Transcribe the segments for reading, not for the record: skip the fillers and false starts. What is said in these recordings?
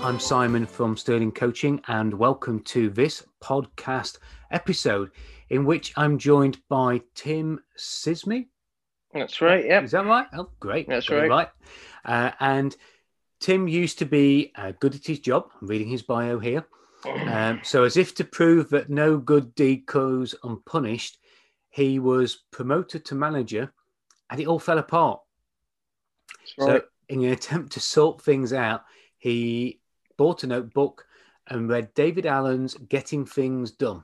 I'm Simon from Sterling Coaching, and welcome to this podcast episode in which I'm joined by Tim Sismey. That's right, yeah. Is that right? Oh, great. That's right. And Tim used to be good at his job. I'm reading his bio here. So as if to prove that no good deed goes unpunished, he was promoted to manager and it all fell apart. That's right. So in an attempt to sort things out, he bought a notebook and read David Allen's Getting Things Done.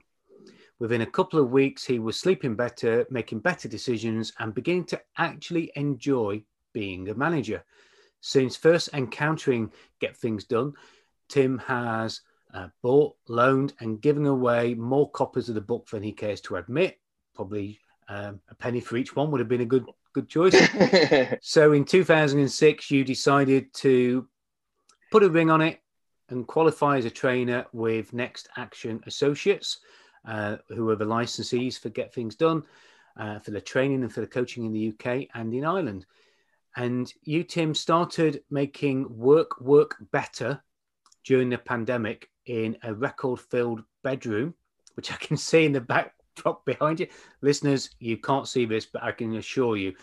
Within a couple of weeks, he was sleeping better, making better decisions, and beginning to actually enjoy being a manager. Since first encountering Get Things Done, Tim has bought, loaned, and given away more copies of the book than he cares to admit. Probably a penny for each one would have been a good choice. So in 2006, you decided to put a ring on it and qualify as a trainer with Next Action Associates, who are the licensees for Get Things Done, for the training and for the coaching in the UK and in Ireland. And you, Tim, started making work better during the pandemic in a record-filled bedroom, which I can see in the backdrop behind you. Listeners, you can't see this, but I can assure you,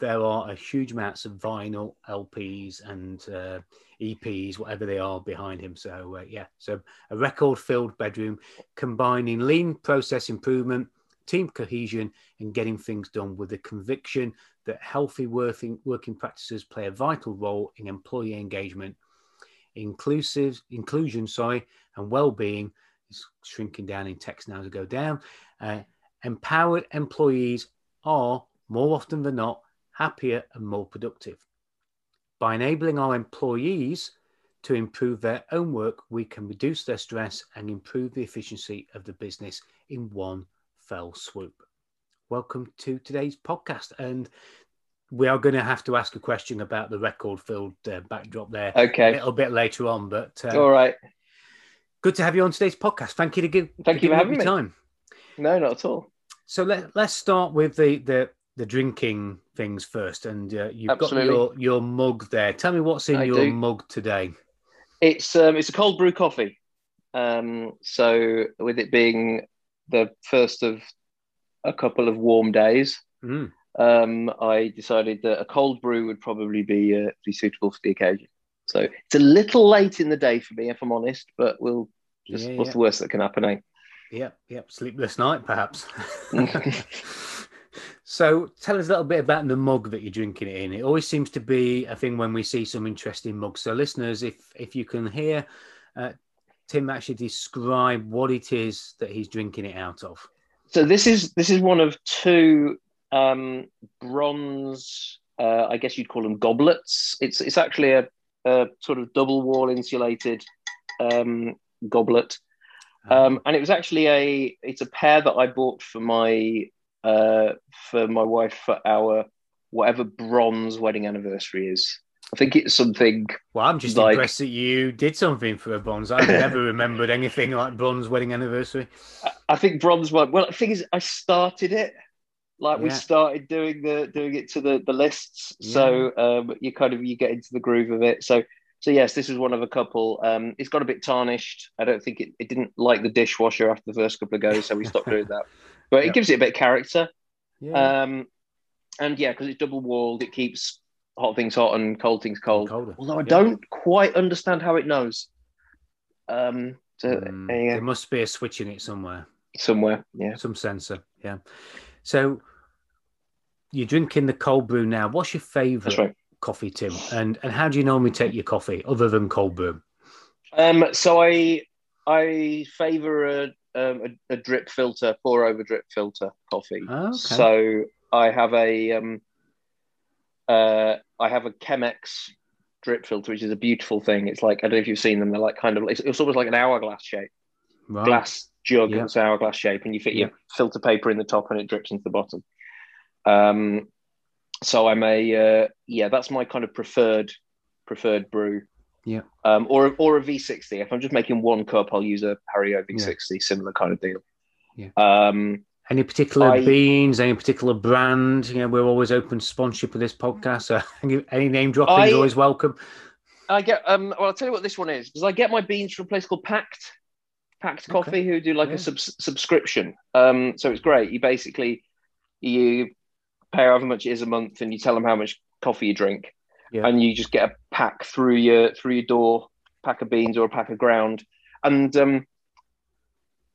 there are a huge amounts of vinyl LPs and EPs, whatever they are, behind him. So a record-filled bedroom combining lean process improvement, team cohesion, and getting things done with the conviction that healthy working practices play a vital role in employee engagement, inclusion, and well-being. It's shrinking down in text now as I go down. Empowered employees are, more often than not, happier and more productive. By enabling our employees to improve their own work, we can reduce their stress and improve the efficiency of the business in one fell swoop. Welcome to today's podcast. And we are going to have to ask a question about the record-filled backdrop there a little bit later on. But all right. Good to have you on today's podcast. Thank you for having me. Time. No, not at all. So let's start with the drinking things first, and you've Absolutely. Got your mug there. Tell me what's in your mug today. It's a cold brew coffee. So with it being the first of a couple of warm days, I decided that a cold brew would probably be suitable for the occasion. So it's a little late in the day for me, if I'm honest, but we'll just what's the worst that can happen, eh? Yep. Sleepless night, perhaps. So tell us a little bit about the mug that you're drinking it in. It always seems to be a thing when we see some interesting mugs. So listeners, if you can hear Tim actually describe what it is that he's drinking it out of. So this is one of two bronze, I guess you'd call them goblets. It's actually a sort of double wall insulated goblet, and it was actually it's a pair that I bought for my wife for our whatever bronze wedding anniversary is. I think it's something. Well, I'm just impressed that you did something for a bronze. I've never remembered anything like bronze wedding anniversary. I think bronze one. Well, the thing is, I started it. We started doing it to the lists. Yeah. So you get into the groove of it. So yes, this is one of a couple. It's got a bit tarnished. I don't think it didn't like the dishwasher after the first couple of goes, so we stopped doing that. But it gives it a bit of character. Yeah. Because it's double-walled, it keeps hot things hot and cold things cold. Although I don't quite understand how it knows. There must be a switch in it somewhere. Some sensor, yeah. So you're drinking the cold brew now. What's your favourite coffee, Tim? And how do you normally take your coffee, other than cold brew? So I favour a drip filter, pour over drip filter coffee. Okay. So I have a Chemex drip filter, which is a beautiful thing. It's like, I don't know if you've seen them. They're like kind of, it's almost like an hourglass shape. right. glass jug, yeah. hourglass shape, and you fit yeah. your filter paper in the top and it drips into the bottom. So I'm a, yeah, that's my kind of preferred brew. Yeah. Or a V60. If I'm just making one cup, I'll use a Hario V60, yeah. similar kind of deal. Yeah. Any particular beans, any particular brand? You know, we're always open to sponsorship with this podcast. So any name dropping is always welcome. I get, well, I'll tell you what this one is, because I get my beans from a place called Pact Coffee, okay. who do like yeah. a subscription. So it's great. You basically, you pay however much it is a month and you tell them how much coffee you drink. Yeah. And you just get a pack through your door, pack of beans or a pack of ground. And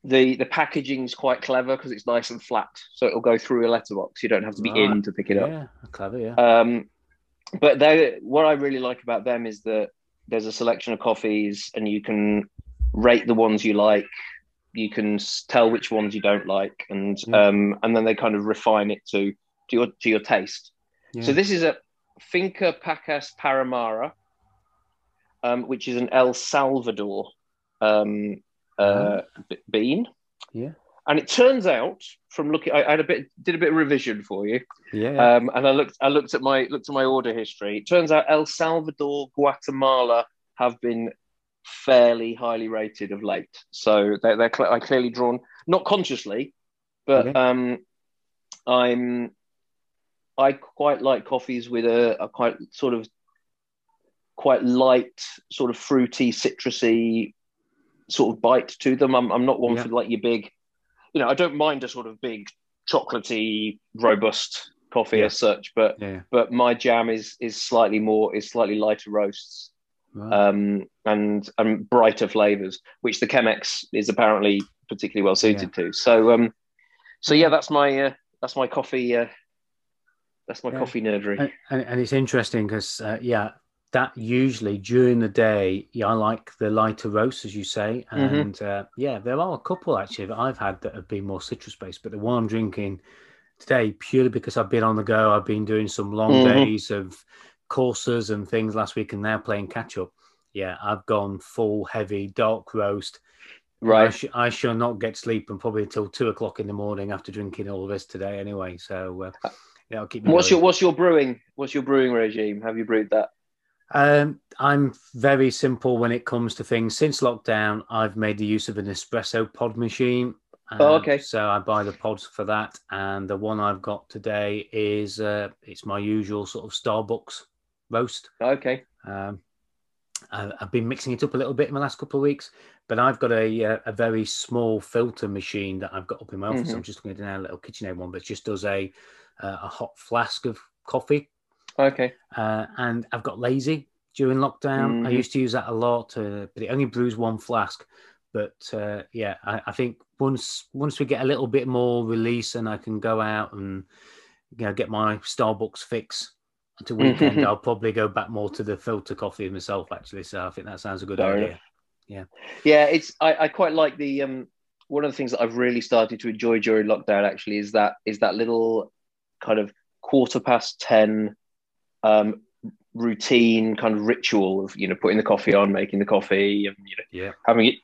the packaging's quite clever because it's nice and flat, so it'll go through a letterbox. You don't have to be in to pick it up. Yeah, clever, yeah. But what I really like about them is that there's a selection of coffees, and you can rate the ones you like. You can tell which ones you don't like, and yeah. And then they kind of refine it to your taste. Yeah. So this is a Finca Pacas Paramara, which is an El Salvador bean. Yeah. And it turns out from looking, I had did a bit of revision for you. Yeah. And I looked at my order history. It turns out El Salvador, Guatemala have been fairly highly rated of late. So they're clearly drawn, not consciously, but okay. I quite like coffees with a quite light, sort of fruity, citrusy sort of bite to them. I'm not one yeah. for like your big, you know, I don't mind a sort of big chocolatey, robust coffee yeah. as such, but yeah. but my jam is slightly lighter roasts, right. And brighter flavors, which the Chemex is apparently particularly well suited yeah. to. So yeah, that's my coffee. That's my yeah. coffee nerdery. And it's interesting because, that usually during the day, yeah, I like the lighter roasts, as you say. And, there are a couple, actually, that I've had that have been more citrus-based. But the one I'm drinking today, purely because I've been on the go, I've been doing some long days of courses and things last week and now playing catch-up. Yeah, I've gone full, heavy, dark roast. Right. I shall not get sleep and probably until 2 o'clock in the morning after drinking all this today anyway. So... yeah, I'll keep what's your brewing regime? Have you brewed that? I'm very simple when it comes to things. Since lockdown, I've made the use of an espresso pod machine. Okay. So I buy the pods for that, and the one I've got today is it's my usual sort of Starbucks roast. Okay. I've been mixing it up a little bit in the last couple of weeks, but I've got a very small filter machine that I've got up in my office. I'm just looking at a little KitchenAid one, but just does a hot flask of coffee. Okay. And I've got lazy during lockdown. I used to use that a lot, but it only brews one flask. But I think once we get a little bit more release and I can go out and get my Starbucks fix to weekend, I'll probably go back more to the filter coffee myself, actually. So I think that sounds a good idea. Enough. Yeah. Yeah, it's I quite like the one of the things that I've really started to enjoy during lockdown actually is that little kind of 10:15 routine kind of ritual of putting the coffee on, making the coffee, and having it.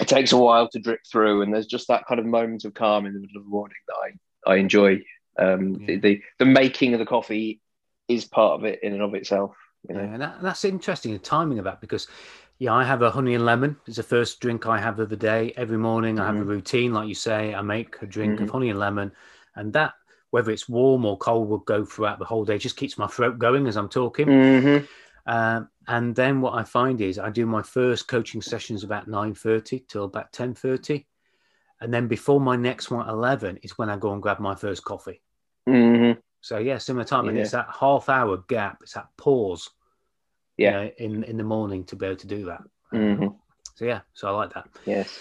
It takes a while to drip through, and there's just that kind of moment of calm in the middle of the morning that I enjoy. The making of the coffee is part of it in and of itself. Yeah, and that's interesting, the timing of that, because I have a honey and lemon. It's the first drink I have of the day every morning. I have a routine, like you say. I make a drink of honey and lemon, and that, whether it's warm or cold, will go throughout the whole day. It just keeps my throat going as I'm talking. And then what I find is I do my first coaching sessions about 9:30 till about 10:30. And then before my next one at 11 is when I go and grab my first coffee. So similar time. And it's that half hour gap. It's that pause in the morning to be able to do that. So I like that. Yes.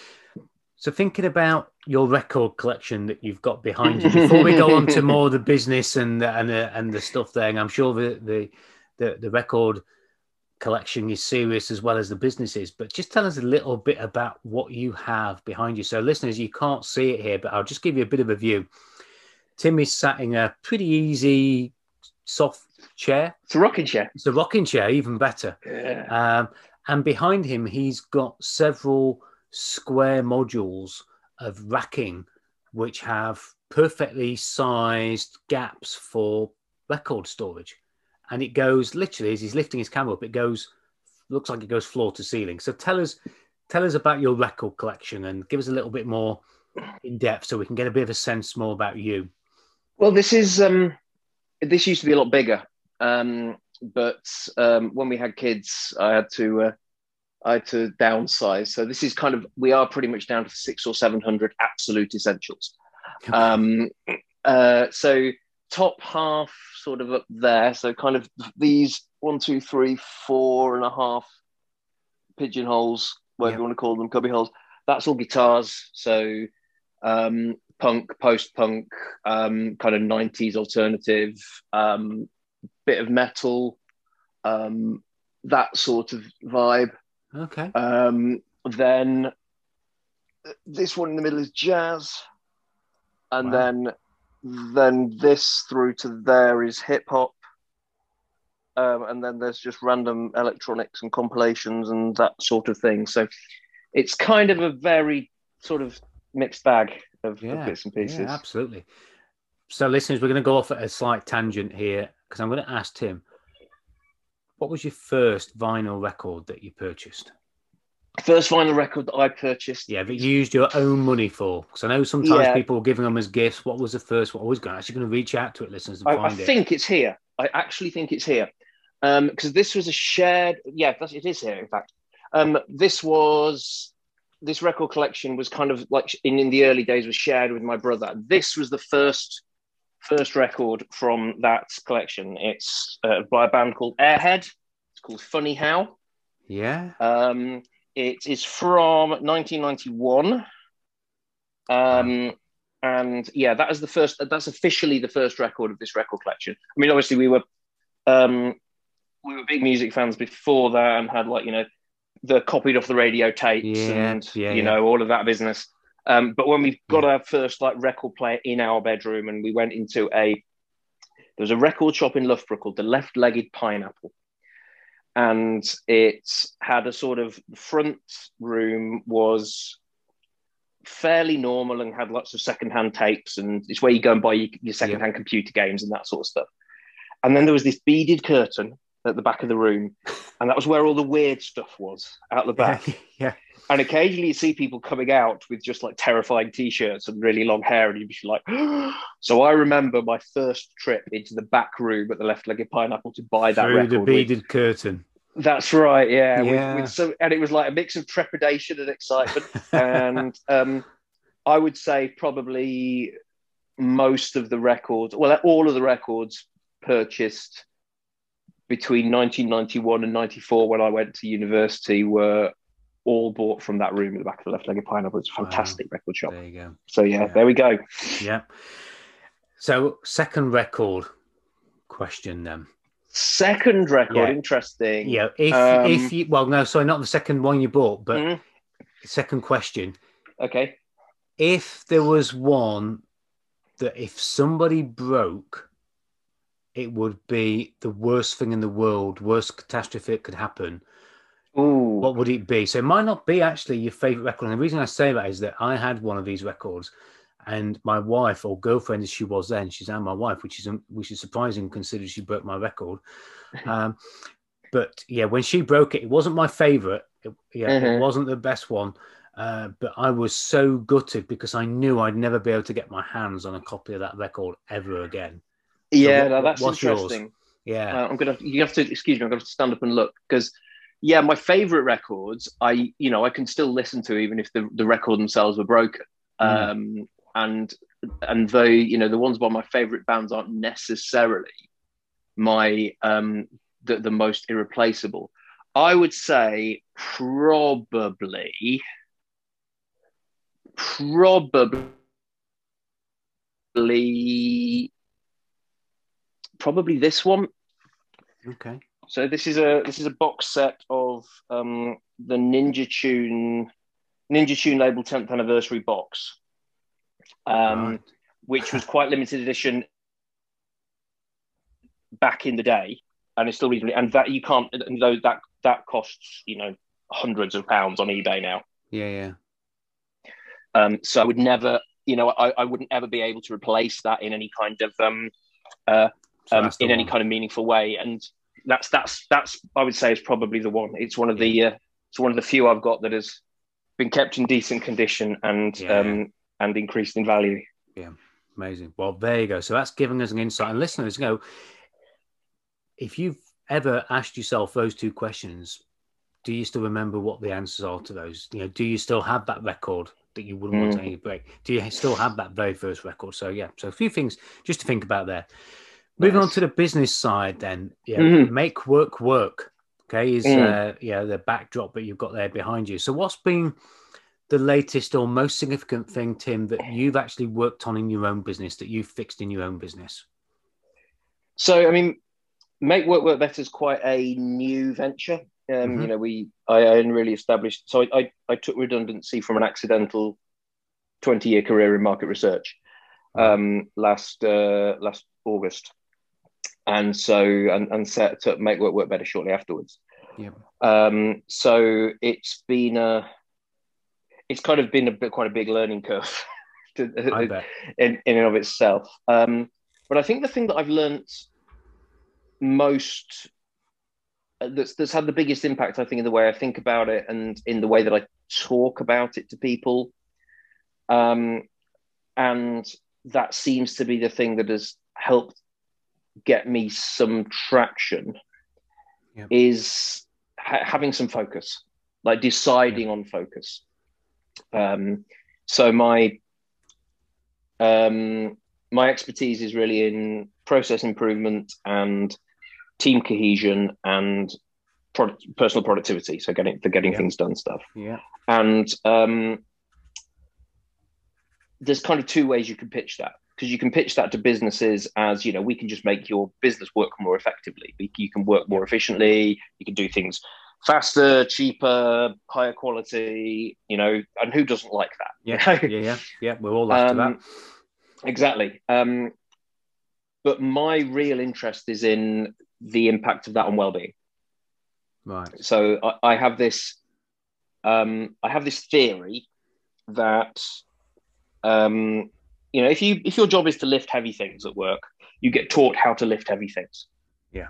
So thinking about your record collection that you've got behind you, before we go on to more of the business and the stuff there, and I'm sure the record collection is serious as well as the business is, but just tell us a little bit about what you have behind you. So listeners, you can't see it here, but I'll just give you a bit of a view. Tim is sat in a pretty easy, soft chair. It's a rocking chair. It's a rocking chair, even better. Yeah. And behind him, he's got several square modules of racking which have perfectly sized gaps for record storage. And it goes literally, as he's lifting his camera up, it goes, looks like it goes floor to ceiling. So tell us about your record collection and give us a little bit more in depth so we can get a bit of a sense more about you. Well, this is, this used to be a lot bigger. But when we had kids, I had to downsize. So this is kind of, we are pretty much down to 600 or 700 absolute essentials. So top half sort of up there. So kind of these 1, 2, 3, 4 and a half pigeonholes, whatever you want to call them, cubbyholes. That's all guitars. So punk, post-punk, kind of 90s alternative, bit of metal, that sort of vibe. Okay. Then this one in the middle is jazz. And then this through to there is hip hop. And then there's just random electronics and compilations and that sort of thing. So it's kind of a very sort of mixed bag of bits and pieces. Yeah, absolutely. So listeners, we're going to go off at a slight tangent here because I'm going to ask Tim, what was your first vinyl record that you purchased? First vinyl record that I purchased? Yeah, that you used your own money for. Because I know sometimes people were giving them as gifts. What was the first one? I was actually going to reach out to it, listeners, and find it. I think it's here. I actually think it's here. Because this was a shared... Yeah, it is here, in fact. This record collection was kind of like in the early days was shared with my brother. This was the first record from that collection. It's by a band called Airhead. It's called Funny How. Yeah. It is from 1991. Wow. And yeah, that is the first, that's officially the first record of this record collection. I mean, obviously we were big music fans before that and had like, you know, the copied off the radio tapes and all of that business. But when we got our first like record player in our bedroom and we went into there was a record shop in Loughborough called the Left-Legged Pineapple. And it had a sort of front room was fairly normal and had lots of secondhand tapes. And it's where you go and buy your secondhand computer games and that sort of stuff. And then there was this beaded curtain at the back of the room. And that was where all the weird stuff was, out the back. Yeah. And occasionally you see people coming out with just like terrifying T-shirts and really long hair. And you'd be like, so I remember my first trip into the back room at the Left-Legged Pineapple to buy that record. Through the beaded curtain. That's right, yeah. And it was like a mix of trepidation and excitement. And I would say probably most of the records, well, all of the records purchased between 1991 and 94 when I went to university were all bought from that room at the back of the Left-Legged Pineapple. It's a fantastic record shop. There you go. So there we go. Yeah. So second record question then. Second record, interesting. Yeah. Sorry, not the second one you bought, but second question. Okay. If there was one that if somebody broke, it would be the worst thing in the world, worst catastrophe that could happen. Ooh. What would it be? So it might not be actually your favourite record. And the reason I say that is that I had one of these records and my wife or girlfriend, as she was then, she's now my wife, which is surprising considering she broke my record. But yeah, when she broke it, it wasn't my favourite. It wasn't the best one. But I was so gutted because I knew I'd never be able to get my hands on a copy of that record ever again. Yeah, so that's interesting. Yours? Yeah, you have to excuse me. I'm gonna have to stand up and look because, my favourite records, I can still listen to even if the record themselves were broken. And though the ones by my favourite bands aren't necessarily my the most irreplaceable. I would say probably this one. Okay. So this is a box set of the Ninja Tune label 10th anniversary box, which was quite limited edition back in the day, and it's still reasonably. And that costs hundreds of pounds on eBay now. Yeah. So I would never, I wouldn't ever be able to replace that in any kind of meaningful way. And that's I would say is probably the one. It's one of the it's one of the few I've got that has been kept in decent condition and increased in value. Yeah, amazing. Well, there you go. So that's giving us an insight. And listeners, if you've ever asked yourself those two questions, do you still remember what the answers are to those? Do you still have that record that you wouldn't want to take a break? Do you still have that very first record? So yeah, so a few things just to think about there. Moving on to the business side then, make work. Okay, is the backdrop that you've got there behind you. So what's been the latest or most significant thing, Tim, that you've actually worked on in your own business, that you've fixed in your own business? So, Make Work Better is quite a new venture. I hadn't really established. So I took redundancy from an accidental 20-year career in market research last August, and so and set up Make Work Better shortly afterwards. Yeah. So it's been quite a big learning curve in and of itself. But I think the thing that I've learned most, that's had the biggest impact, I think, in the way I think about it and in the way that I talk about it to people, and that seems to be the thing that has helped get me some traction, is having some focus, like deciding on focus. So my expertise is really in process improvement and team cohesion and personal productivity. So getting things done stuff. Yeah. And there's kind of two ways you can pitch that, because you can pitch that to businesses as, we can just make your business work more effectively. You can work more efficiently. You can do things faster, cheaper, higher quality, and who doesn't like that? Yeah. Yeah. We're all after that. Exactly. But my real interest is in the impact of that on well-being. Right. So I have this theory that, if your job is to lift heavy things at work, you get taught how to lift heavy things. Yeah.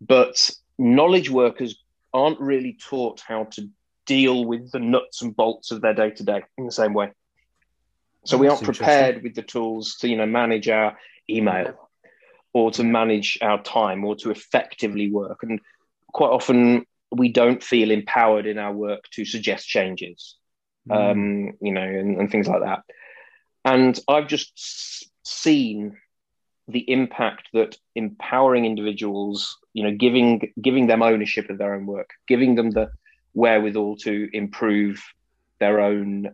But knowledge workers aren't really taught how to deal with the nuts and bolts of their day-to-day in the same way. So we aren't prepared with the tools to, manage our email or to manage our time or to effectively work. And quite often we don't feel empowered in our work to suggest changes, and things like that. And I've just seen the impact that empowering individuals, giving them ownership of their own work, giving them the wherewithal to improve their own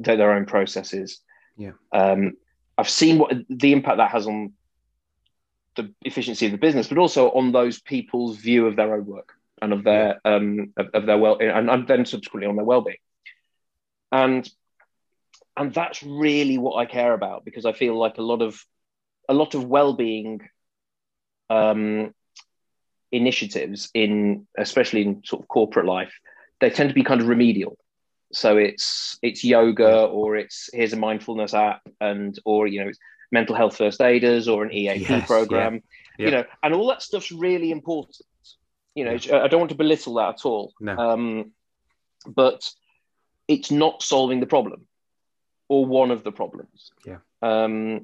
their own processes. Yeah. I've seen what the impact that has on the efficiency of the business, but also on those people's view of their own work and of their of their well, and then subsequently on their well-being. And that's really what I care about, because I feel like a lot of well-being initiatives, especially in sort of corporate life, they tend to be kind of remedial. So it's yoga, or it's here's a mindfulness app, or it's mental health first aiders or an EAP program, and all that stuff's really important. I don't want to belittle that at all. No. But it's not solving the problem or one of the problems. Yeah. And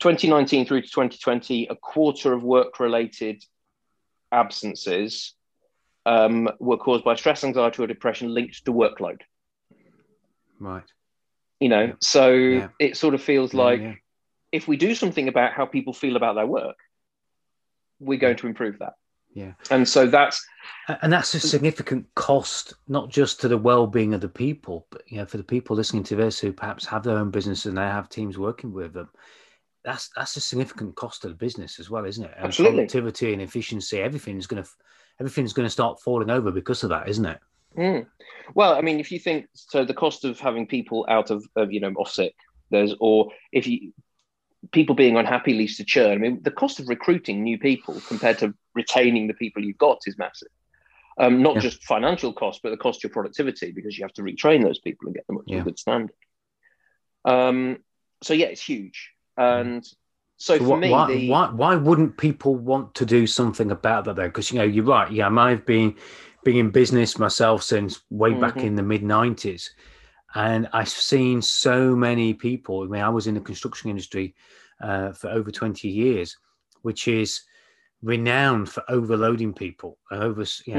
2019 through to 2020, a quarter of work-related absences were caused by stress, anxiety, or depression linked to workload. Right. It sort of feels like if we do something about how people feel about their work, we're going to improve that. Yeah. And so that's a significant cost, not just to the well-being of the people, but for the people listening to this who perhaps have their own business and they have teams working with them. That's a significant cost to the business as well, isn't it? And absolutely. Productivity and efficiency, everything's going to start falling over because of that, isn't it? Mm. Well, if you think, so the cost of having people out of off sick, people being unhappy leads to churn. The cost of recruiting new people compared to retaining the people you've got is massive. Not just financial cost, but the cost of your productivity, because you have to retrain those people and get them up to a good standard. So yeah, it's huge. And so for me, why wouldn't people want to do something about that though? Because, you know, you're right. Yeah, I've been in business myself since way back in the mid 90s. And I've seen so many people. I mean, I was in the construction industry for over 20 years, which is renowned for overloading people,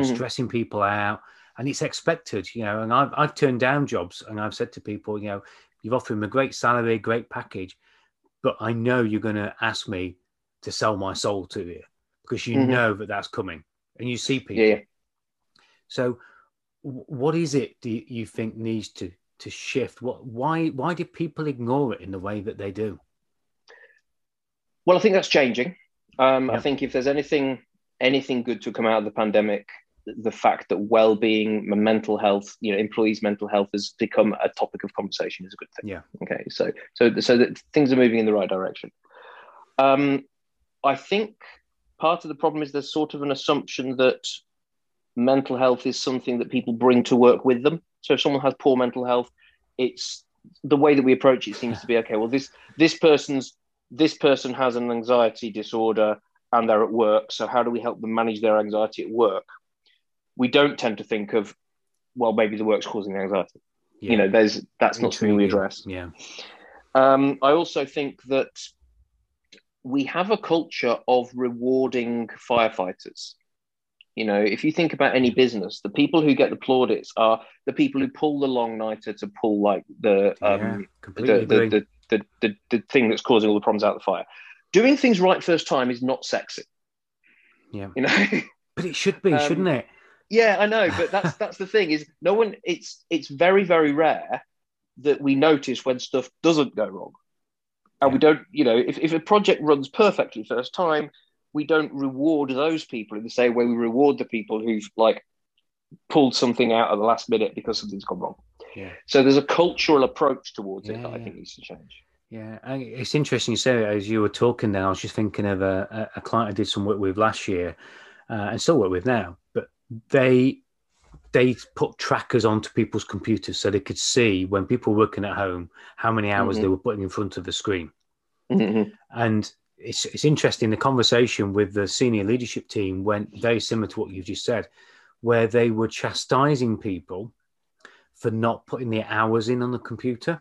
stressing people out, and it's expected, you know. And I've turned down jobs, and I've said to people, you know, you've offered me a great salary, great package, but I know you're going to ask me to sell my soul to you, because you know that's coming, and you see people. Yeah. So, what is it do you think needs to shift? Why do people ignore it in the way that they do? Well, I think that's changing. I think if there's anything good to come out of the pandemic, the fact that well-being, mental health, you know, employees' mental health has become a topic of conversation is a good thing. Yeah. Okay. So that things are moving in the right direction. I think part of the problem is there's sort of an assumption that mental health is something that people bring to work with them. So if someone has poor mental health, it's the way that we approach it seems to be, okay, well, this person has an anxiety disorder and they're at work, so how do we help them manage their anxiety at work? We don't tend to think of, well, maybe the work's causing the anxiety. Yeah. You know, that's not something we address. Yeah. I also think that we have a culture of rewarding firefighters. You know, if you think about any business, the people who get the plaudits are the people who pull the long nighter to pull like the thing that's causing all the problems out of the fire. Doing things right first time is not sexy. Yeah. You know, but it should be, shouldn't it? Yeah, I know. But that's the thing is no one. It's very, very rare that we notice when stuff doesn't go wrong, and we don't. You know, if a project runs perfectly first time, we don't reward those people in the same way we reward the people who've like pulled something out at the last minute because something's gone wrong. Yeah. So there's a cultural approach towards it that I think needs to change. Yeah, it's interesting you say that. As you were talking there, I was just thinking of a client I did some work with last year and still work with now, but they put trackers onto people's computers so they could see when people were working at home, how many hours they were putting in front of the screen. Mm-hmm. And it's interesting, the conversation with the senior leadership team went very similar to what you've just said, where they were chastising people for not putting their hours in on the computer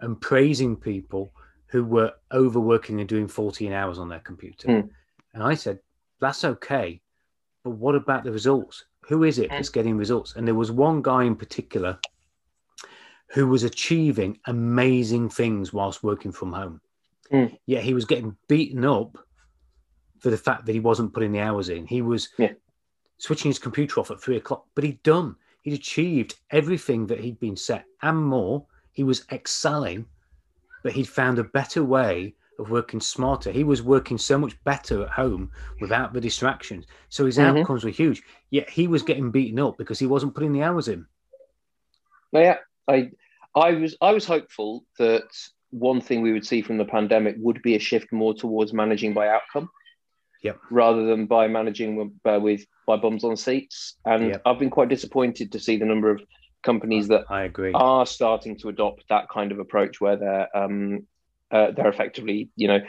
and praising people who were overworking and doing 14 hours on their computer. Mm. And I said, that's okay, but what about the results? Who is it that's getting results? And there was one guy in particular who was achieving amazing things whilst working from home. Mm. Yet he was getting beaten up for the fact that he wasn't putting the hours in. He was switching his computer off at 3:00, but he'd achieved everything that he'd been set and more. He was excelling, but he'd found a better way of working smarter. He was working so much better at home without the distractions. So his outcomes were huge. Yet he was getting beaten up because he wasn't putting the hours in. Well, yeah, I was hopeful that one thing we would see from the pandemic would be a shift more towards managing by outcome rather than by managing by bums on seats. And I've been quite disappointed to see the number of companies that I agree are starting to adopt that kind of approach where they're effectively, you know,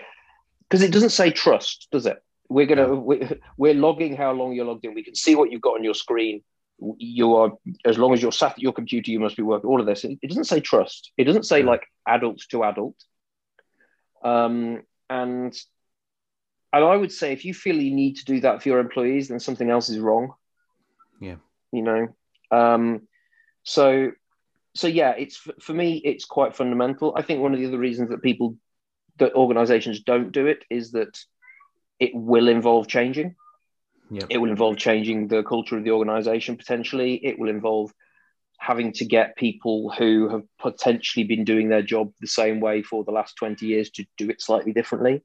because it doesn't say trust, does it? We're logging how long you're logged in. We can see what you've got on your screen. You are, as long as you're sat at your computer, you must be working, all of this. It doesn't say trust. It doesn't say like adult to adult. And I would say if you feel you need to do that for your employees, then something else is wrong. Yeah. You know? So yeah, it's, for me, it's quite fundamental. I think one of the other reasons that organizations don't do it is that it will involve changing. Yep. It will involve changing the culture of the organization, potentially. It will involve having to get people who have potentially been doing their job the same way for the last 20 years to do it slightly differently.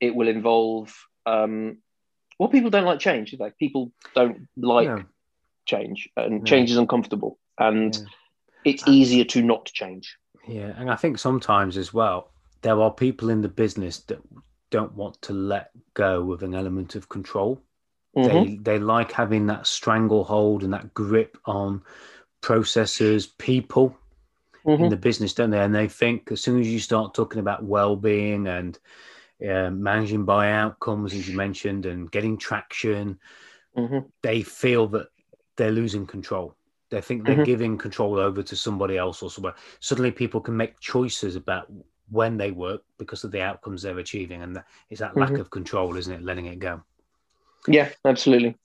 It will involve... people don't like change, do they? People don't like change, and change is uncomfortable. And it's easier to not change. Yeah, and I think sometimes as well, there are people in the business that don't want to let go of an element of control. They like having that stranglehold and that grip on processes, people in the business, don't they? And they think as soon as you start talking about well-being and managing by outcomes, as you mentioned, and getting traction, they feel that they're losing control. They think they're giving control over to somebody else or somewhere. Suddenly people can make choices about when they work because of the outcomes they're achieving. And it's that lack of control, isn't it? Letting it go. Yeah, absolutely.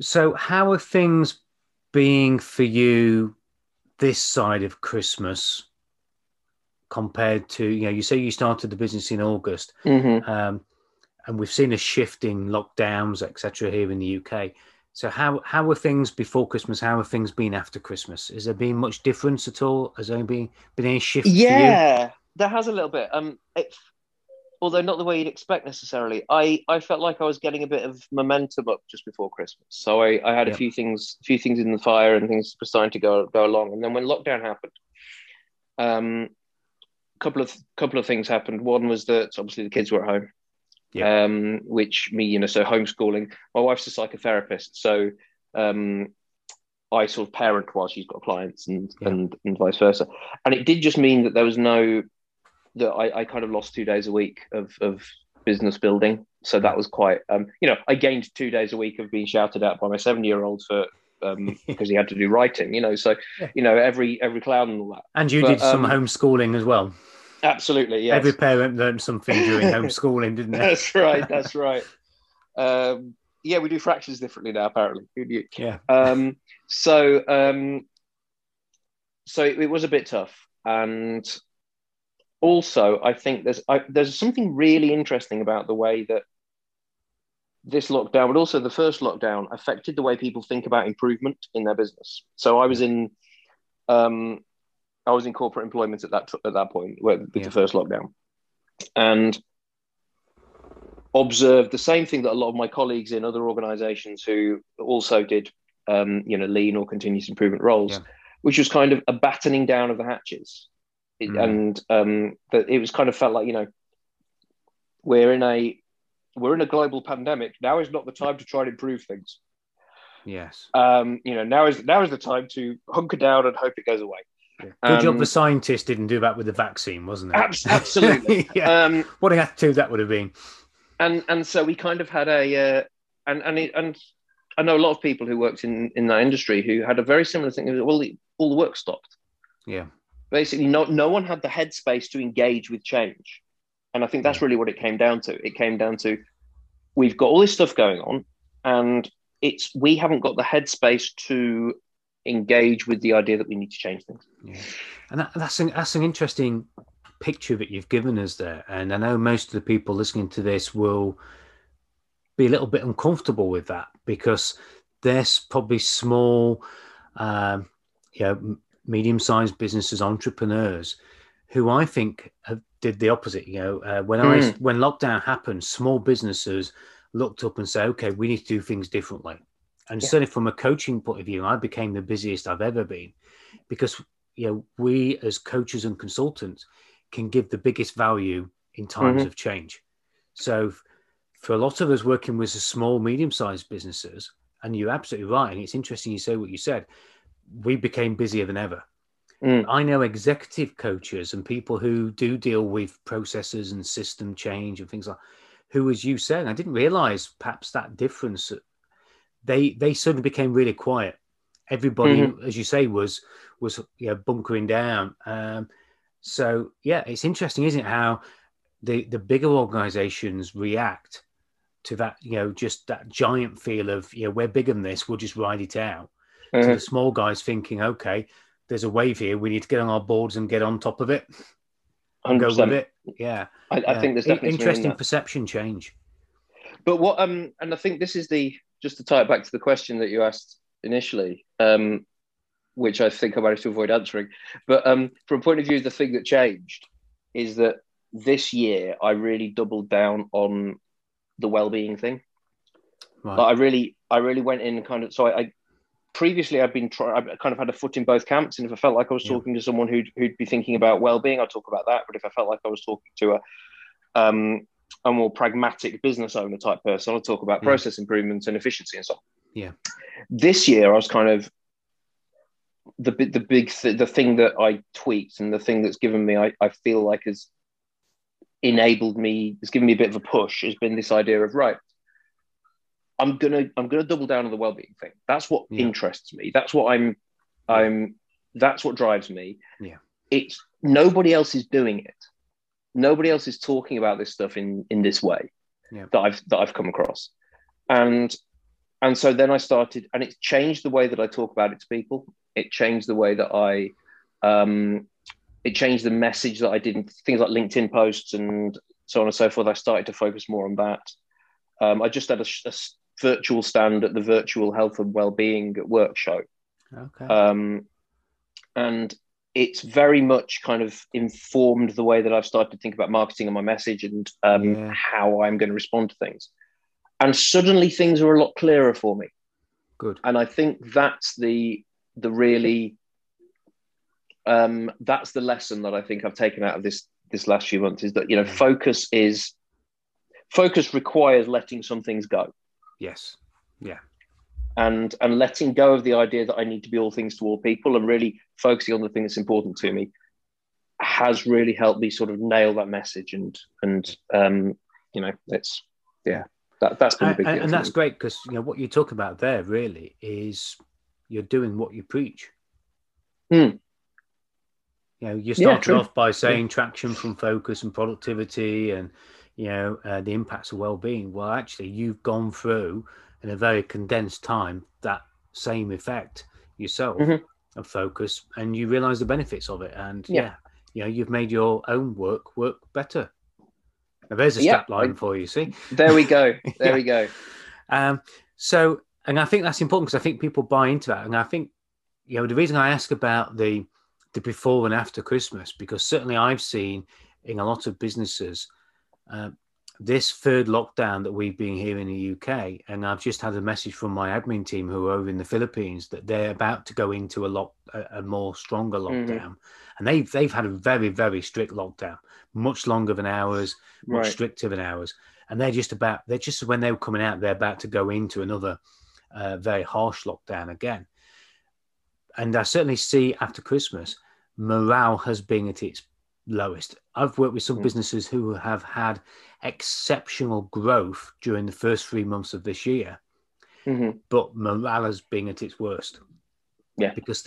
So how are things being for you this side of Christmas compared to, you know, you say you started the business in August and we've seen a shift in lockdowns, et cetera, here in the UK. So how were things before Christmas? How have things been after Christmas? Has there been much difference at all? Has there been any shift? Yeah, there has a little bit. Although not the way you'd expect necessarily. I felt like I was getting a bit of momentum up just before Christmas. So I had a few things in the fire and things were starting to go along. And then when lockdown happened, couple of things happened. One was that obviously the kids were at home. Yeah. Which me, you know, so homeschooling. My wife's a psychotherapist, so I sort of parent while she's got clients and vice versa. And it did just mean that there was I kind of lost 2 days a week of business building. So that was quite, I gained 2 days a week of being shouted at by my 7-year-old for because he had to do writing, you know. So every cloud and all that. And you did some homeschooling as well. Absolutely, yes. Every parent learned something during homeschooling, didn't they? That's right. We do fractions differently now, apparently. Who knew? Yeah. So it was a bit tough. And also, I think there's something really interesting about the way that this lockdown, but also the first lockdown, affected the way people think about improvement in their business. So I was in corporate employment at that point with the first lockdown, and observed the same thing that a lot of my colleagues in other organizations who also did, lean or continuous improvement roles, which was kind of a battening down of the hatches. But it was kind of felt like, we're in a global pandemic. Now is not the time to try and improve things. Yes. Now is the time to hunker down and hope it goes away. Yeah. Good job the scientists didn't do that with the vaccine, wasn't it? Absolutely. What an attitude that would have been. And so we kind of had and I know a lot of people who worked in that industry who had a very similar thing. All the work stopped. Yeah. Basically, no one had the headspace to engage with change. And I think that's really what it came down to. It came down to, we've got all this stuff going on and we haven't got the headspace to engage with the idea that we need to change things. Yeah. And that's an interesting picture that you've given us there. And I know most of the people listening to this will be a little bit uncomfortable with that because they're probably small, medium-sized businesses, entrepreneurs, who I think did the opposite. When lockdown happened, small businesses looked up and said, okay, we need to do things differently. And certainly from a coaching point of view, I became the busiest I've ever been because, we as coaches and consultants can give the biggest value in times of change. So for a lot of us working with small, medium-sized businesses, and you're absolutely right, and it's interesting you say what you said, we became busier than ever. I know executive coaches and people who do deal with processes and system change and things like who, as you said, I didn't realize perhaps that difference. They suddenly became really quiet. Everybody, as you say, was bunkering down. It's interesting, isn't it, how the bigger organizations react to that, just that giant feel of, we're bigger than this, we'll just ride it out. To the small guys thinking, okay, there's a wave here, we need to get on our boards and get on top of it and 100%. Go with it. Yeah. I think there's definitely interesting perception change. But what, and I think this is just to tie it back to the question that you asked initially, which I think I managed to avoid answering, but from a point of view, the thing that changed is that this year I really doubled down on the well-being thing. Right. But I really went in and kind of, previously I've been I kind of had a foot in both camps. And if I felt like I was talking to someone who'd be thinking about well-being, I'd talk about that. But if I felt like I was talking to a a more pragmatic business owner type person. I'll talk about process improvements and efficiency and so on. Yeah. This year I was kind of the thing that I tweaked and the thing that's given me, I feel like has enabled me, has given me a bit of a push, has been this idea of, right, I'm gonna double down on the well-being thing. That's what interests me. That's what that's what drives me. Yeah. It's nobody else is doing it. Nobody else is talking about this stuff in this way that I've come across. And so then I started, and it's changed the way that I talk about it to people. It changed the way that I, it changed the message that I did, things like LinkedIn posts and so on and so forth. I started to focus more on that. I just had a virtual stand at the virtual health and wellbeing workshop. Okay. And it's very much kind of informed the way that I've started to think about marketing and my message and how I'm going to respond to things. And suddenly things are a lot clearer for me. Good. And I think that's that's the lesson that I think I've taken out of this last few months, is that, you know, focus requires letting some things go. Yes. Yeah. And letting go of the idea that I need to be all things to all people and really focusing on the thing that's important to me has really helped me sort of nail that message. And you know, it's, yeah, that's been a big deal. And that's great, because, you know, what you talk about there really is you're doing what you preach. Mm. You know, you started off by saying traction from focus and productivity and, you know, the impacts of well-being. Well, actually, you've gone through in a very condensed time that same effect yourself and focus, and you realize the benefits of it. And you know, you've made your own work better. Now, there's a stat line for you, see? There we go. There we go. So, and I think that's important, because I think people buy into that. And I think, you know, the reason I ask about the before and after Christmas, because certainly I've seen in a lot of businesses, this third lockdown that we've been here in the UK, and I've just had a message from my admin team who are over in the Philippines that they're about to go into a more stronger lockdown, and they've had a very, very strict lockdown, much longer than ours, much stricter than ours, and they're just when they were coming out, they're about to go into another very harsh lockdown again. And I certainly see after Christmas, morale has been at its lowest. I've worked with some businesses who have had exceptional growth during the first 3 months of this year, but morale has been at its worst. Yeah, because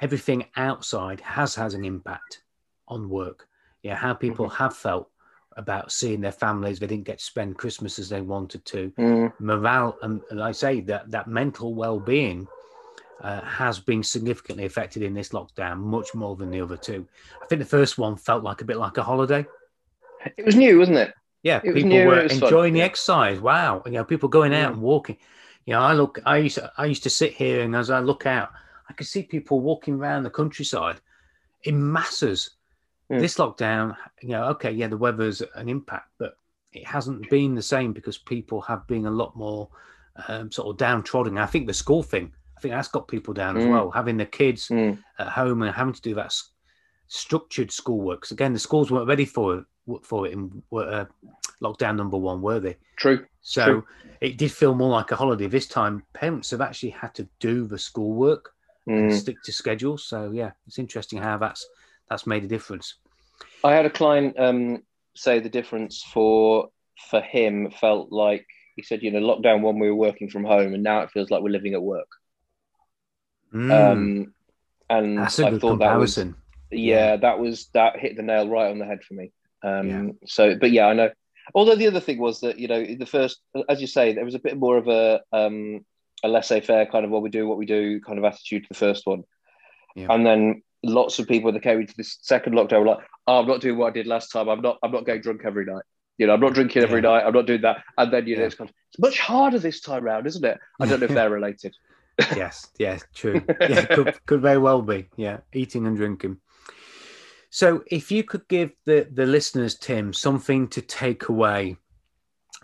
everything outside has an impact on work. Yeah, how people have felt about seeing their families, they didn't get to spend Christmas as they wanted to. Morale, and I say that mental well-being has been significantly affected in this lockdown, much more than the other two. I think the first one felt like a bit like a holiday. It was new, wasn't it? Yeah, people were enjoying the exercise. Wow, you know, people going out and walking. You know, I used to sit here, and as I look out, I could see people walking around the countryside in masses. This lockdown, you know, okay, yeah, the weather's an impact, but it hasn't been the same, because people have been a lot more sort of downtrodden. I think the school thing. I think that's got people down as well, having the kids at home and having to do that structured schoolwork. Because again, the schools weren't ready for it in lockdown number one, were they? True. So it did feel more like a holiday. This time, parents have actually had to do the schoolwork and stick to schedules. So yeah, it's interesting how that's made a difference. I had a client say the difference for him felt like, he said, you know, lockdown one, we were working from home, and now it feels like we're living at work. And that's a good comparison. That hit the nail right on the head for me. So, but yeah, I know. Although the other thing was that, you know, the first, as you say, there was a bit more of a laissez-faire kind of what we do kind of attitude to the first one. Yeah. And then lots of people that came into this second lockdown were like, oh, I'm not doing what I did last time. I'm not going drunk every night. You know, I'm not drinking every night. I'm not doing that. And then, you know, it's much harder this time round, isn't it? I don't know if they're related. Yes, true. Yeah, could very well be. Yeah, eating and drinking. So if you could give the listeners, Tim, something to take away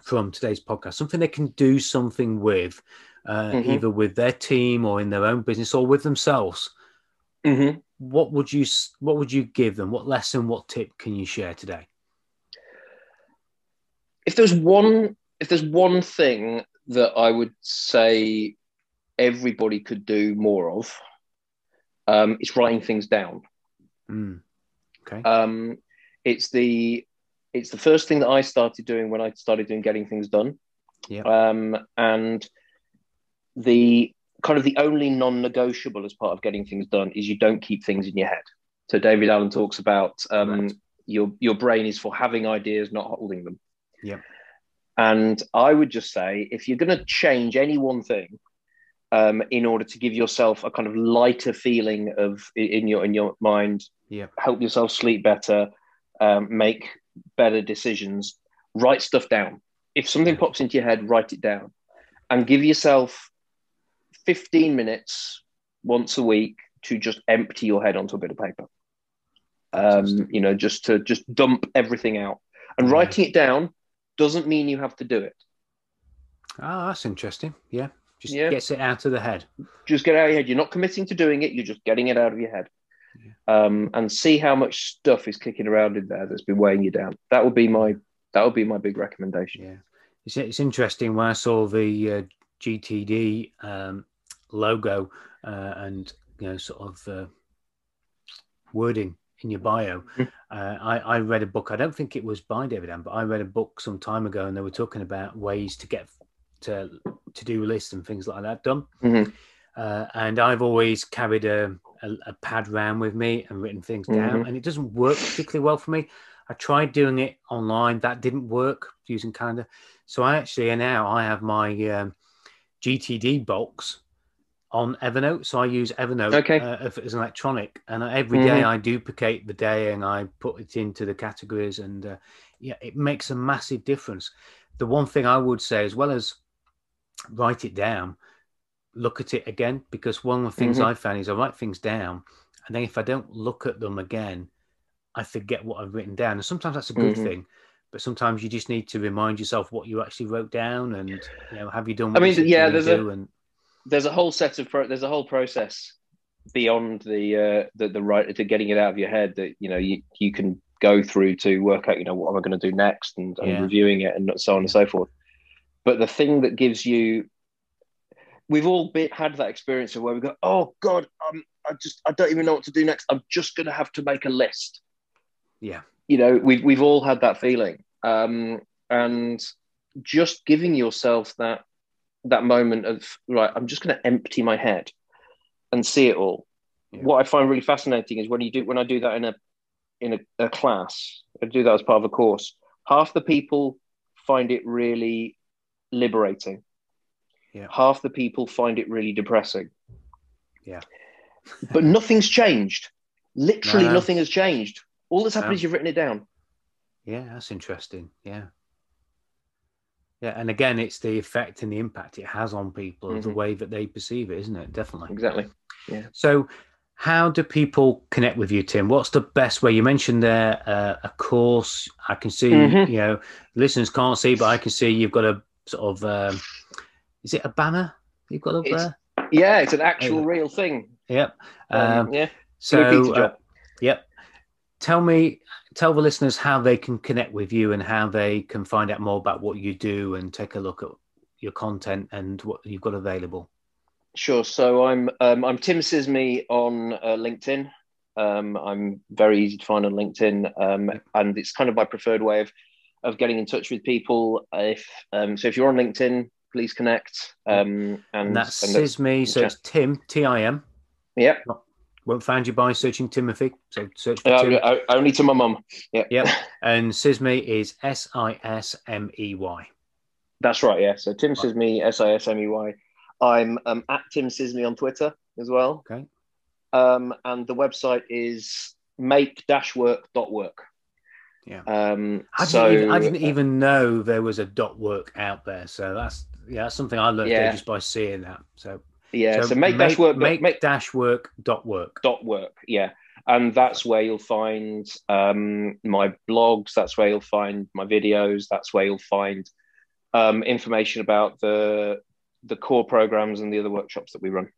from today's podcast, something they can do something with, either with their team or in their own business or with themselves, what would you give them? What lesson, what tip can you share today? If there's one thing that I would say everybody could do more of, it's writing things down. Mm. Okay. It's the first thing that I started doing when I started doing Getting Things Done. Yeah. And the kind of the only non-negotiable as part of Getting Things Done is you don't keep things in your head. So David Allen talks about right. your brain is for having ideas, not holding them. Yeah. And I would just say, if you're going to change any one thing, in order to give yourself a kind of lighter feeling of in your mind, yeah, help yourself sleep better, make better decisions, write stuff down. If something pops into your head, write it down, and give yourself 15 minutes once a week to just empty your head onto a bit of paper. Just dump everything out. And writing it down doesn't mean you have to do it. Oh, that's interesting. Yeah. Gets it out of the head. Just get it out of your head. You're not committing to doing it. You're just getting it out of your head. Yeah. And see how much stuff is kicking around in there that's been weighing you down. That would be my big recommendation. Yeah. It's interesting when I saw the GTD logo and wording in your bio. I read a book. I don't think it was by David Allen, but I read a book some time ago, and they were talking about ways to get to-do lists and things like that done. Mm-hmm. And I've always carried a pad round with me and written things down, and it doesn't work particularly well for me. I tried doing it online. That didn't work using calendar. So I have my GTD box on Evernote. So I use Evernote as an electronic, and every day I duplicate the day and I put it into the categories, and it makes a massive difference. The one thing I would say, as well as write it down, look at it again, because one of the things I found is I write things down, and then if I don't look at them again, I forget what I've written down. And sometimes that's a good thing, but sometimes you just need to remind yourself what you actually wrote down, and have you done what there's a whole process beyond the right to getting it out of your head that you can go through to work out what am I going to do next, and reviewing it and so on and so forth. But the thing that gives you, we've all had that experience of where we go, oh God, I don't even know what to do next. I'm just going to have to make a list. Yeah. We've all had that feeling. And just giving yourself that moment of, right, I'm just going to empty my head and see it all. Yeah. What I find really fascinating is when I do that in a class, I do that as part of a course, half the people find it really liberating. Yeah. Half the people find it really depressing. Yeah. But nothing's changed. Literally nothing has changed. All that's happened is you've written it down. Yeah, that's interesting. Yeah. Yeah, and again, it's the effect and the impact it has on people, the way that they perceive it, isn't it? Definitely. Exactly. Yeah. So how do people connect with you, Tim? What's the best way? You mentioned there a course. I can see, listeners can't see, but I can see you've got a sort of, is it a banner you've got up there? Yeah, it's an actual real thing. Yep. So, yep. Tell the listeners how they can connect with you and how they can find out more about what you do and take a look at your content and what you've got available. Sure. So I'm Tim Sismey on LinkedIn. I'm very easy to find on LinkedIn, and it's kind of my preferred way of getting in touch with people. If you're on LinkedIn, please connect. And that's Sismey. So it's Tim, T-I-M. Yep. Won't find you by searching Timothy. So search for Tim. Only to my mum. Yeah. Yep. And Sismey is Sismey. That's right. Yeah. So Tim Sismey, Sismey. I'm at Tim Sismey on Twitter as well. Okay. And the website is make-work.work. Yeah. I didn't even know there was a .work out there. So that's something I learned just by seeing that. So. Yeah, so make-work.work. Yeah, and that's where you'll find my blogs. That's where you'll find my videos. That's where you'll find information about the core programs and the other workshops that we run.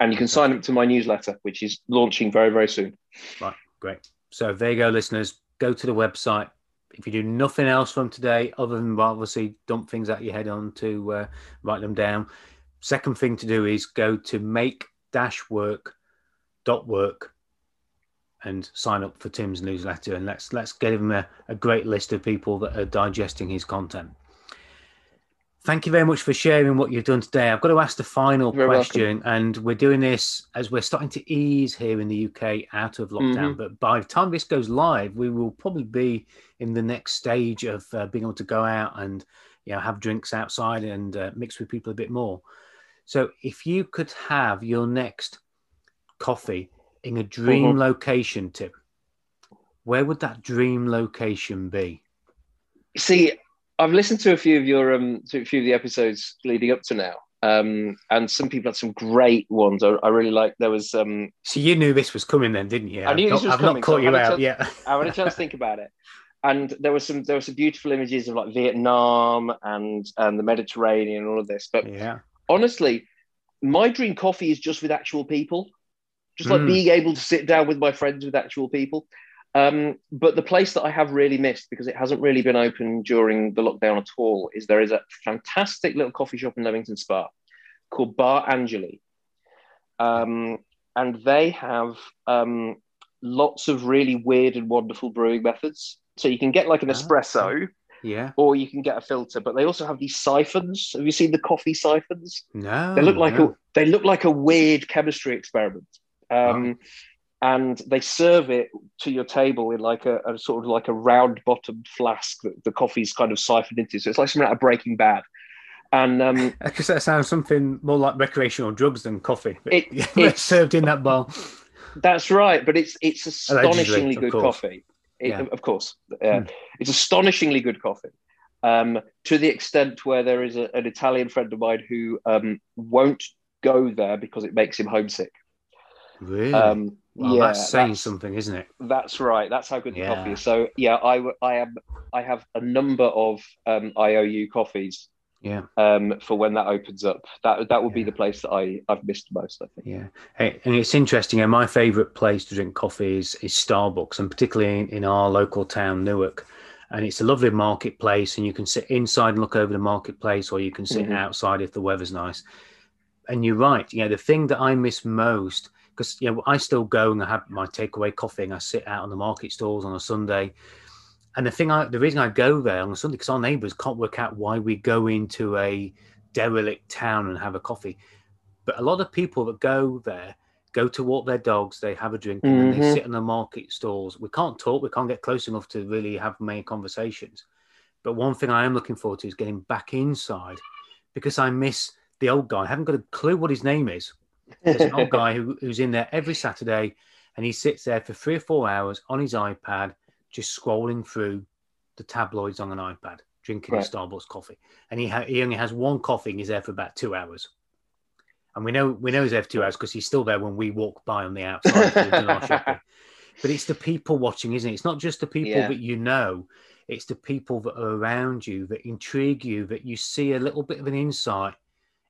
And you can sign up to my newsletter, which is launching very, very soon. Right, great. So there you go, listeners. Go to the website, if you do nothing else from today, other than obviously dump things out your head on to write them down. Second thing to do is go to make-work.work and sign up for Tim's newsletter, and let's get him a great list of people that are digesting his content. Thank you very much for sharing what you've done today. I've got to ask the final question. Welcome. And we're doing this as we're starting to ease here in the UK out of lockdown. Mm-hmm. But by the time this goes live, we will probably be in the next stage of being able to go out and, you know, have drinks outside and mix with people a bit more. So if you could have your next coffee in a dream location, Tim, where would that dream location be? See, I've listened to a few of your the episodes leading up to now, and some people had some great ones. I really like. There was. So you knew this was coming, then, didn't you? I knew this was coming. I've not caught you out yet. I had a chance to think about it, and there were some beautiful images of like Vietnam and the Mediterranean and all of this. But yeah, honestly, my dream coffee is just with actual people, just like being able to sit down with my friends with actual people. But the place that I have really missed, because it hasn't really been open during the lockdown at all, is there is a fantastic little coffee shop in Leamington Spa called Bar Angeli. And they have lots of really weird and wonderful brewing methods. So you can get like an espresso, yeah, or you can get a filter, but they also have these siphons. Have you seen the coffee siphons? No. They look like a weird chemistry experiment. And they serve it to your table in like a sort of like a round bottomed flask that the coffee's kind of siphoned into. So it's like something out of Breaking Bad. And because that sounds something more like recreational drugs than coffee. It's served in that bowl. That's right, but it's astonishingly good coffee. It's astonishingly good coffee. To the extent where there is an Italian friend of mine who won't go there because it makes him homesick. Really? Well, yeah, that's saying something, isn't it? That's right. That's how good the coffee is. So yeah, I have a number of IOU coffees. Yeah. For when that opens up, that would be the place that I've missed most, I think. Yeah. Hey, and it's interesting. And my favourite place to drink coffee is Starbucks, and particularly in our local town, Newark. And it's a lovely marketplace, and you can sit inside and look over the marketplace, or you can sit outside if the weather's nice. And you're right. You know, the thing that I miss most. Because you know, I still go and I have my takeaway coffee, and I sit out on the market stalls on a Sunday. And the reason I go there on a Sunday, because our neighbours can't work out why we go into a derelict town and have a coffee. But a lot of people that go there go to walk their dogs, they have a drink, and then they sit on the market stalls. We can't talk, we can't get close enough to really have many conversations. But one thing I am looking forward to is getting back inside, because I miss the old guy. I haven't got a clue what his name is. There's an old guy who's in there every Saturday, and he sits there for 3 or 4 hours on his iPad, just scrolling through the tabloids on an iPad, drinking a Starbucks coffee. And he only has one coffee, and he's there for about 2 hours. And we know he's there for 2 hours because he's still there when we walk by on the outside. But it's the people watching, isn't it? It's not just the people that you know. It's the people that are around you, that intrigue you, that you see a little bit of an insight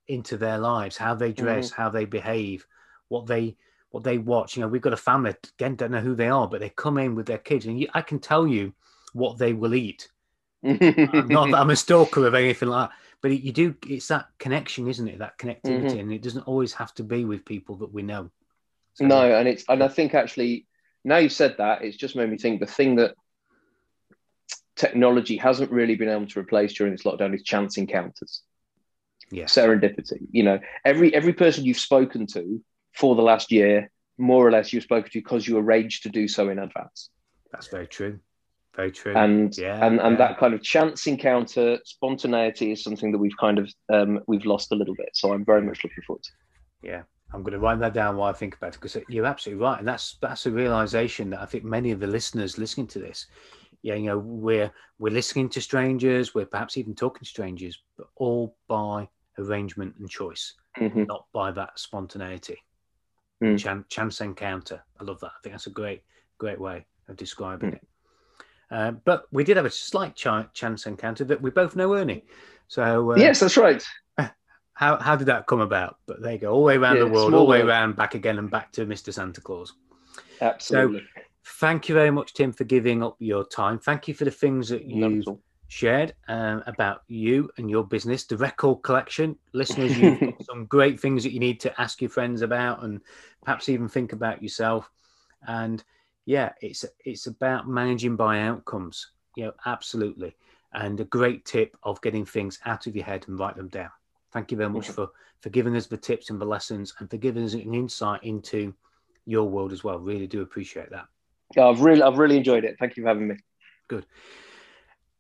into their lives, how they dress, how they behave, what they watch. You know, we've got a family, again, don't know who they are, but they come in with their kids, and I can tell you what they will eat. Not that I'm a stalker of anything like that, but it's that connection, isn't it? That connectivity, and it doesn't always have to be with people that we know. So, no, and I think actually, now you've said that, it's just made me think the thing that technology hasn't really been able to replace during this lockdown is chance encounters. Yes. Serendipity. You know, every person you've spoken to for the last year, more or less, you've spoken to because you arranged to do so in advance. That's very true. Very true. And that kind of chance encounter, spontaneity, is something that we've kind of we've lost a little bit. So I'm very much looking forward to it. Yeah, I'm going to write that down while I think about it, because you're absolutely right, and that's a realization that I think many of the listeners listening to this. Yeah, you know, we're listening to strangers, we're perhaps even talking to strangers, but all by arrangement and choice, not by that spontaneity. Chance encounter. I love that. I think that's a great way of describing it. But we did have a slight chance encounter that we both know Ernie. So yes, that's right. How did that come about? But there you go, all the way around the world, all the way around, back again, and back to Mr. Santa Claus. Absolutely. So, Thank you very much, Tim, for giving up your time. Thank you for the things that you've shared about you and your business, the record collection. Listeners, you've got some great things that you need to ask your friends about and perhaps even think about yourself. And yeah, it's about managing by outcomes. You know, absolutely. And a great tip of getting things out of your head and write them down. Thank you very much for giving us the tips and the lessons and for giving us an insight into your world as well. Really do appreciate that. Yeah, I've really enjoyed it. Thank you for having me. Good.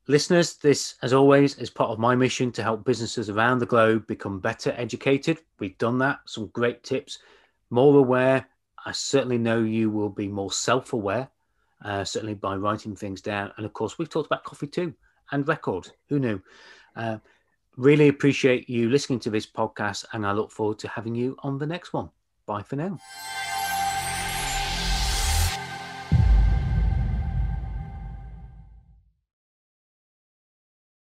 Listeners, this, as always, is part of my mission to help businesses around the globe become better educated. We've done that. Some great tips. More aware. I certainly know you will be more self-aware, certainly by writing things down. And of course, we've talked about coffee too and records. Who knew? Really appreciate you listening to this podcast, and I look forward to having you on the next one. Bye for now.